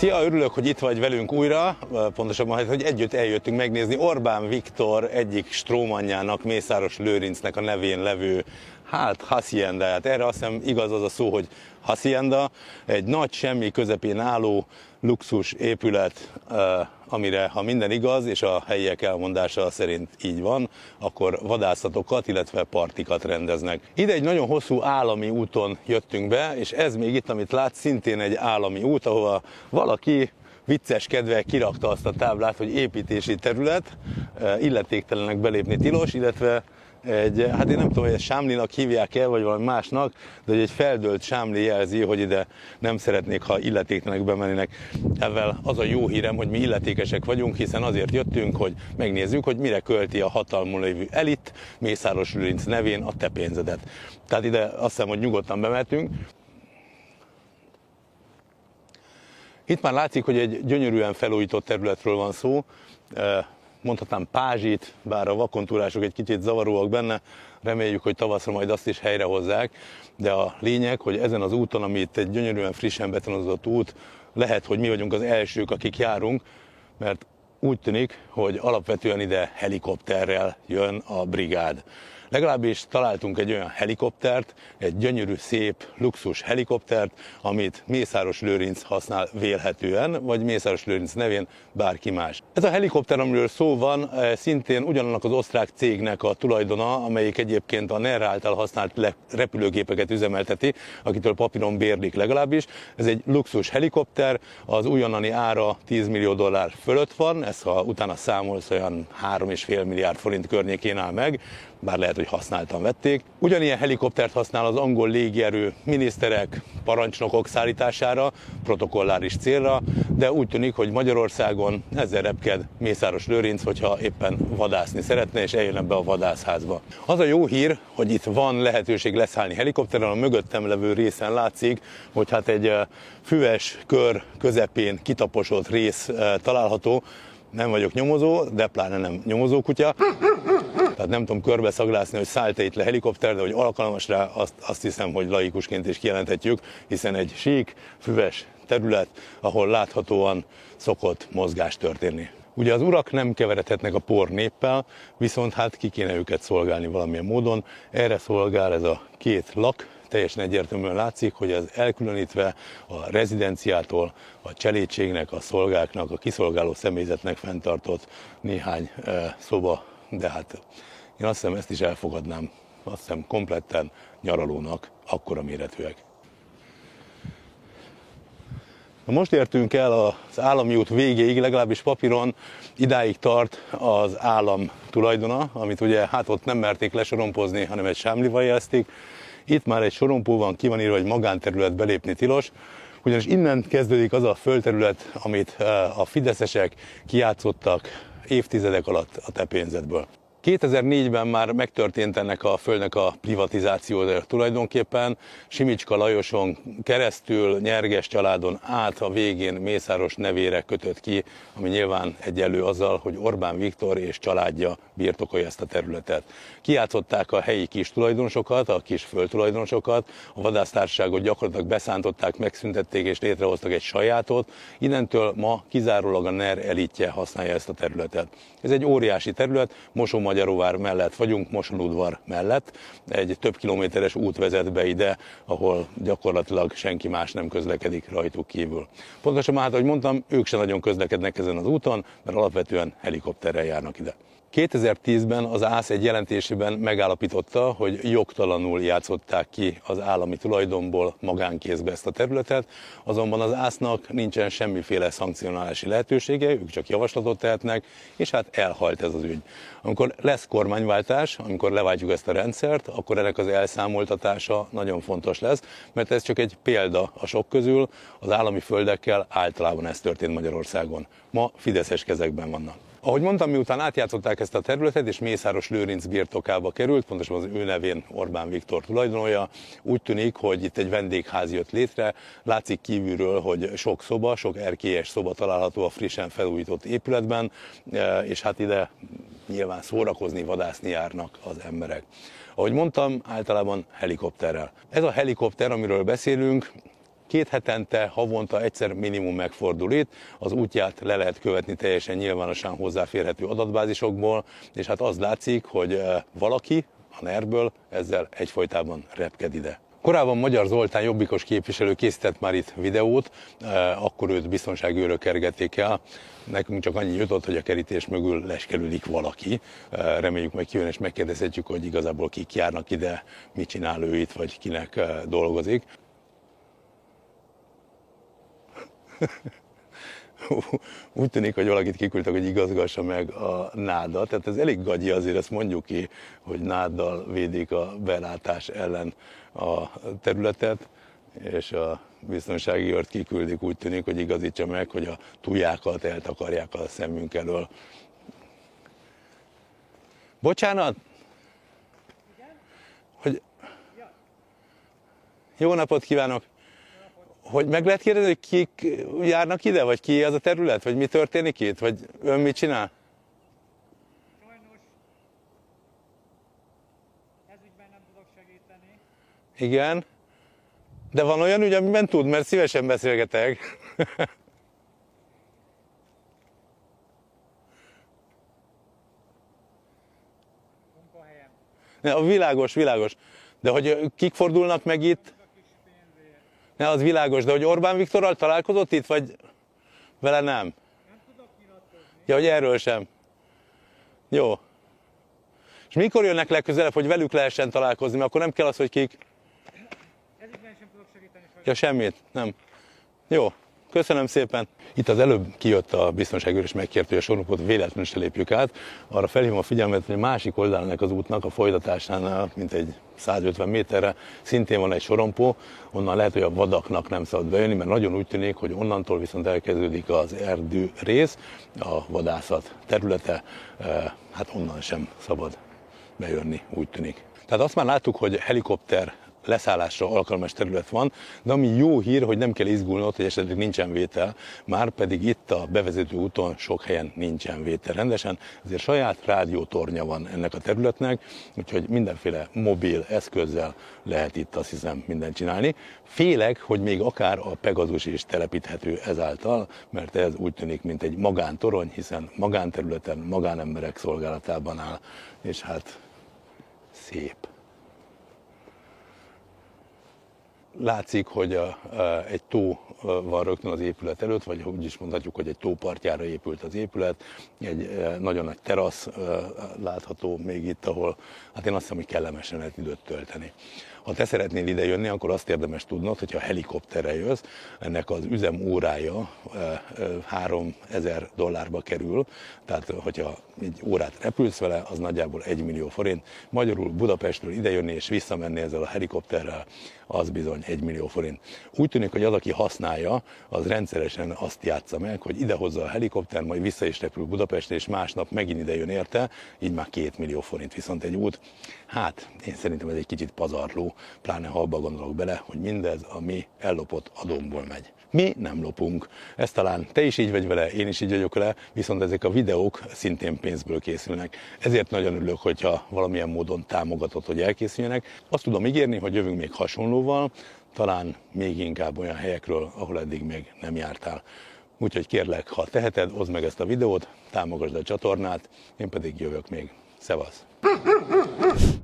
Szia, örülök, hogy itt vagy velünk újra, pontosabban, hogy együtt eljöttünk megnézni Orbán Viktor egyik strómanjának, Mészáros Lőrincnek a nevén levő, hát haciendáját. Erre azt hiszem igaz az a szó, hogy hacienda, egy nagy semmi közepén álló luxus épület, amire, ha minden igaz, és a helyiek elmondása szerint így van, akkor vadászatokat, illetve partikat rendeznek. Ide egy nagyon hosszú állami úton jöttünk be, és ez még itt, amit látsz, szintén egy állami út, ahova valaki vicceskedve kirakta azt a táblát, hogy építési terület, illetéktelenek belépni tilos, illetve egy, hát én nem tudom, hogy ezt sámlinak hívják el, vagy valami másnak, de egy feldölt sámli jelzi, hogy ide nem szeretnék, ha illetéknek bemennének. Ezzel az a jó hírem, hogy mi illetékesek vagyunk, hiszen azért jöttünk, hogy megnézzük, hogy mire költi a hatalmon lévő elit Mészáros Lőrinc nevén a te pénzedet. Tehát ide azt hiszem, hogy nyugodtan bemehetünk. Itt már látszik, hogy egy gyönyörűen felújított területről van szó. Mondhatnám pázsit, bár a vakontúrások egy kicsit zavaróak benne, reméljük, hogy tavaszra majd azt is helyrehozzák, de a lényeg, hogy ezen az úton, ami itt egy gyönyörűen frissen betonozott út, lehet, hogy mi vagyunk az elsők, akik járunk, mert úgy tűnik, hogy alapvetően ide helikopterrel jön a brigád. Legalábbis találtunk egy olyan helikoptert, egy gyönyörű, szép, luxus helikoptert, amit Mészáros Lőrinc használ vélhetően, vagy Mészáros Lőrinc nevén bárki más. Ez a helikopter, amiről szó van, szintén ugyanannak az osztrák cégnek a tulajdona, amelyik egyébként a NER által használt repülőgépeket üzemelteti, akitől papíron bérlik legalábbis. Ez egy luxus helikopter, az újonnani ára 10 millió dollár fölött van, ez ha utána számolsz, olyan 3,5 milliárd forint környékén áll meg, bár lehet, hogy használtan vették. Ugyanilyen helikoptert használ az angol légierő miniszterek, parancsnokok szállítására, protokolláris célra, de úgy tűnik, hogy Magyarországon ezzel repked Mészáros Lőrinc, hogyha éppen vadászni szeretne, és eljön ebbe a vadászházba. Az a jó hír, hogy itt van lehetőség leszállni helikopterrel, a mögöttem levő részen látszik, hogy hát egy füves kör közepén kitaposott rész található. Nem vagyok nyomozó, de pláne nem nyomozókutya. Tehát nem tudom körbe szaglászni, hogy szállt-e itt le helikopter, de hogy alkalmas rá, azt hiszem, hogy laikusként is kijelenthetjük, hiszen egy sík, füves terület, ahol láthatóan szokott mozgás történni. Ugye az urak nem keveredhetnek a por néppel, viszont hát ki kéne őket szolgálni valamilyen módon. Erre szolgál ez a két lak, teljesen egyértelműen látszik, hogy ez elkülönítve a rezidenciától, a cselédségnek, a szolgáknak, a kiszolgáló személyzetnek fenntartott néhány szoba, de hát én azt hiszem, ezt is elfogadnám, azt hiszem kompletten nyaralónak, akkora méretűek. Na most értünk el az állami út végéig, legalábbis papíron idáig tart az állam tulajdona, amit ugye hát ott nem merték lesorompozni, hanem egy sámlival jelezték. Itt már egy sorompó van, ki van írva, hogy magánterület belépni tilos, ugyanis innen kezdődik az a földterület, amit a fideszesek kijátszottak évtizedek alatt a te pénzedből. 2004-ben már megtörtént ennek a földnek a privatizációja tulajdonképpen, Simicska Lajoson keresztül, Nyerges családon át, a végén Mészáros nevére kötött ki, ami nyilván egyenlő azzal, hogy Orbán Viktor és családja birtokolja ezt a területet. Kijátszották a helyi kis tulajdonosokat, a kis földtulajdonosokat, a vadásztársaságot gyakorlatilag beszántották, megszüntették és létrehoztak egy sajátot, innentől ma kizárólag a NER elitje használja ezt a területet. Ez egy óriási terület, Magyaróvár mellett vagyunk, Mosonudvar mellett. Egy több kilométeres út vezet be ide, ahol gyakorlatilag senki más nem közlekedik rajtuk kívül. Pontosan hát, ahogy mondtam, ők sem nagyon közlekednek ezen az úton, mert alapvetően helikopterrel járnak ide. 2010-ben az ÁSZ egy jelentésében megállapította, hogy jogtalanul játszották ki az állami tulajdonból magánkézbe ezt a területet, azonban az ÁSZ-nak nincsen semmiféle szankcionálási lehetősége, ők csak javaslatot tehetnek, és hát elhalt ez az ügy. Amikor lesz kormányváltás, amikor leváltjuk ezt a rendszert, akkor ennek az elszámoltatása nagyon fontos lesz, mert ez csak egy példa a sok közül, az állami földekkel általában ez történt Magyarországon. Ma fideszes kezekben vannak. Ahogy mondtam, miután átjátszották ezt a területet, és Mészáros Lőrinc birtokába került, pontosan az ő nevén Orbán Viktor tulajdonolja, úgy tűnik, hogy itt egy vendégház jött létre, látszik kívülről, hogy sok szoba, sok erkélyes szoba található a frissen felújított épületben, és hát ide nyilván szórakozni, vadászni járnak az emberek. Ahogy mondtam, általában helikopterrel. Ez a helikopter, amiről beszélünk, Két hetente, havonta egyszer minimum megfordul itt, az útját le lehet követni teljesen nyilvánosan hozzáférhető adatbázisokból, és hát az látszik, hogy valaki a NER-ből ezzel egyfolytában repked ide. Korábban Magyar Zoltán jobbikos képviselő készített már itt videót, akkor őt biztonságőrök kergették el. Nekünk csak annyi jutott, hogy a kerítés mögül leskelődik valaki. Reméljük majd kijön és megkérdezhetjük, hogy igazából kik járnak ide, mit csinál ő itt, vagy kinek dolgozik. Úgy tűnik, hogy valakit kiküldtek, hogy igazgassa meg a nádat. Tehát ez elég gagyi azért, ezt mondjuk ki, hogy náddal védik a belátás ellen a területet, és a biztonsági őrt kiküldik, úgy tűnik, hogy igazítsa meg, hogy a tujákat eltakarják a szemünk elől. Bocsánat? Hogy... Jó napot kívánok! Hogy meg lehet kérdezni, hogy kik járnak ide, vagy ki az a terület, vagy mi történik itt, vagy ön mit csinál? Sajnos ez ügyben nem tudok segíteni. Igen, de van olyan ügy, amiben tud, mert szívesen beszélgetek. Munkahelyem. Világos, világos. De hogy kik fordulnak meg itt? Ne, az világos, de hogy Orbán Viktorral találkozott itt, vagy vele nem? Nem tudok nyilatkozni. Ja, hogy erről sem. Jó. És mikor jönnek legközelebb, hogy velük lehessen találkozni, mert akkor nem kell az, hogy kik? Ezügyben sem tudok segíteni. Ja, semmit, nem. Jó. Köszönöm szépen! Itt az előbb kijött a biztonságőr és megkért, hogy a sornokot véletlenül se lépjük át. Arra felhívom a figyelmet, hogy a másik oldalának az útnak, a folytatásánál, mintegy 150 méterre szintén van egy sorompó, onnan lehet, hogy a vadaknak nem szabad bejönni, mert nagyon úgy tűnik, hogy onnantól viszont elkezdődik az erdő rész, a vadászat területe, hát onnan sem szabad bejönni, úgy tűnik. Tehát azt már láttuk, hogy helikopter leszállásra alkalmas terület van, de ami jó hír, hogy nem kell izgulnod, hogy esetleg nincsen vétel, már pedig itt a bevezető úton sok helyen nincsen vétel rendesen, ezért saját rádiótornya van ennek a területnek, úgyhogy mindenféle mobil eszközzel lehet itt, azt hiszem, mindent csinálni. Félek, hogy még akár a Pegasus is telepíthető ezáltal, mert ez úgy tűnik, mint egy magántorony, hiszen magánterületen, magánemberek szolgálatában áll, és hát szép. Látszik, hogy egy tó van rögtön az épület előtt, vagy úgy is mondhatjuk, hogy egy tópartjára épült az épület. Egy nagyon nagy terasz látható még itt, ahol hát én azt hiszem, hogy kellemesen lehet időt tölteni. Ha te szeretnél ide jönni, akkor azt érdemes tudnod, hogyha helikopterrel jössz, ennek az üzemórája $3000-ba kerül, tehát hogyha egy órát repülsz vele, az nagyjából 1 millió forint. Magyarul Budapestről idejönni és visszamenni ezzel a helikopterrel, az bizony 1 millió forint. Úgy tűnik, hogy az, aki használja, az rendszeresen azt játsza meg, hogy idehozza a helikopter, majd vissza is repül Budapestre, és másnap megint idejön érte, így már 2 millió forint viszont egy út. Hát, én szerintem ez egy kicsit pazarló, pláne ha abba gondolok bele, hogy mindez a mi ellopott adónkból megy. Mi nem lopunk. Ez talán te is így vagy vele, én is így vagyok vele, viszont ezek a videók szintén pénzből készülnek. Ezért nagyon örülök, hogyha valamilyen módon támogatod, hogy elkészüljenek. Azt tudom ígérni, hogy jövünk még hasonlóval, talán még inkább olyan helyekről, ahol eddig még nem jártál. Úgyhogy kérlek, ha teheted, oszd meg ezt a videót, támogasd a csatornát, én pedig jövök még. Szevasz!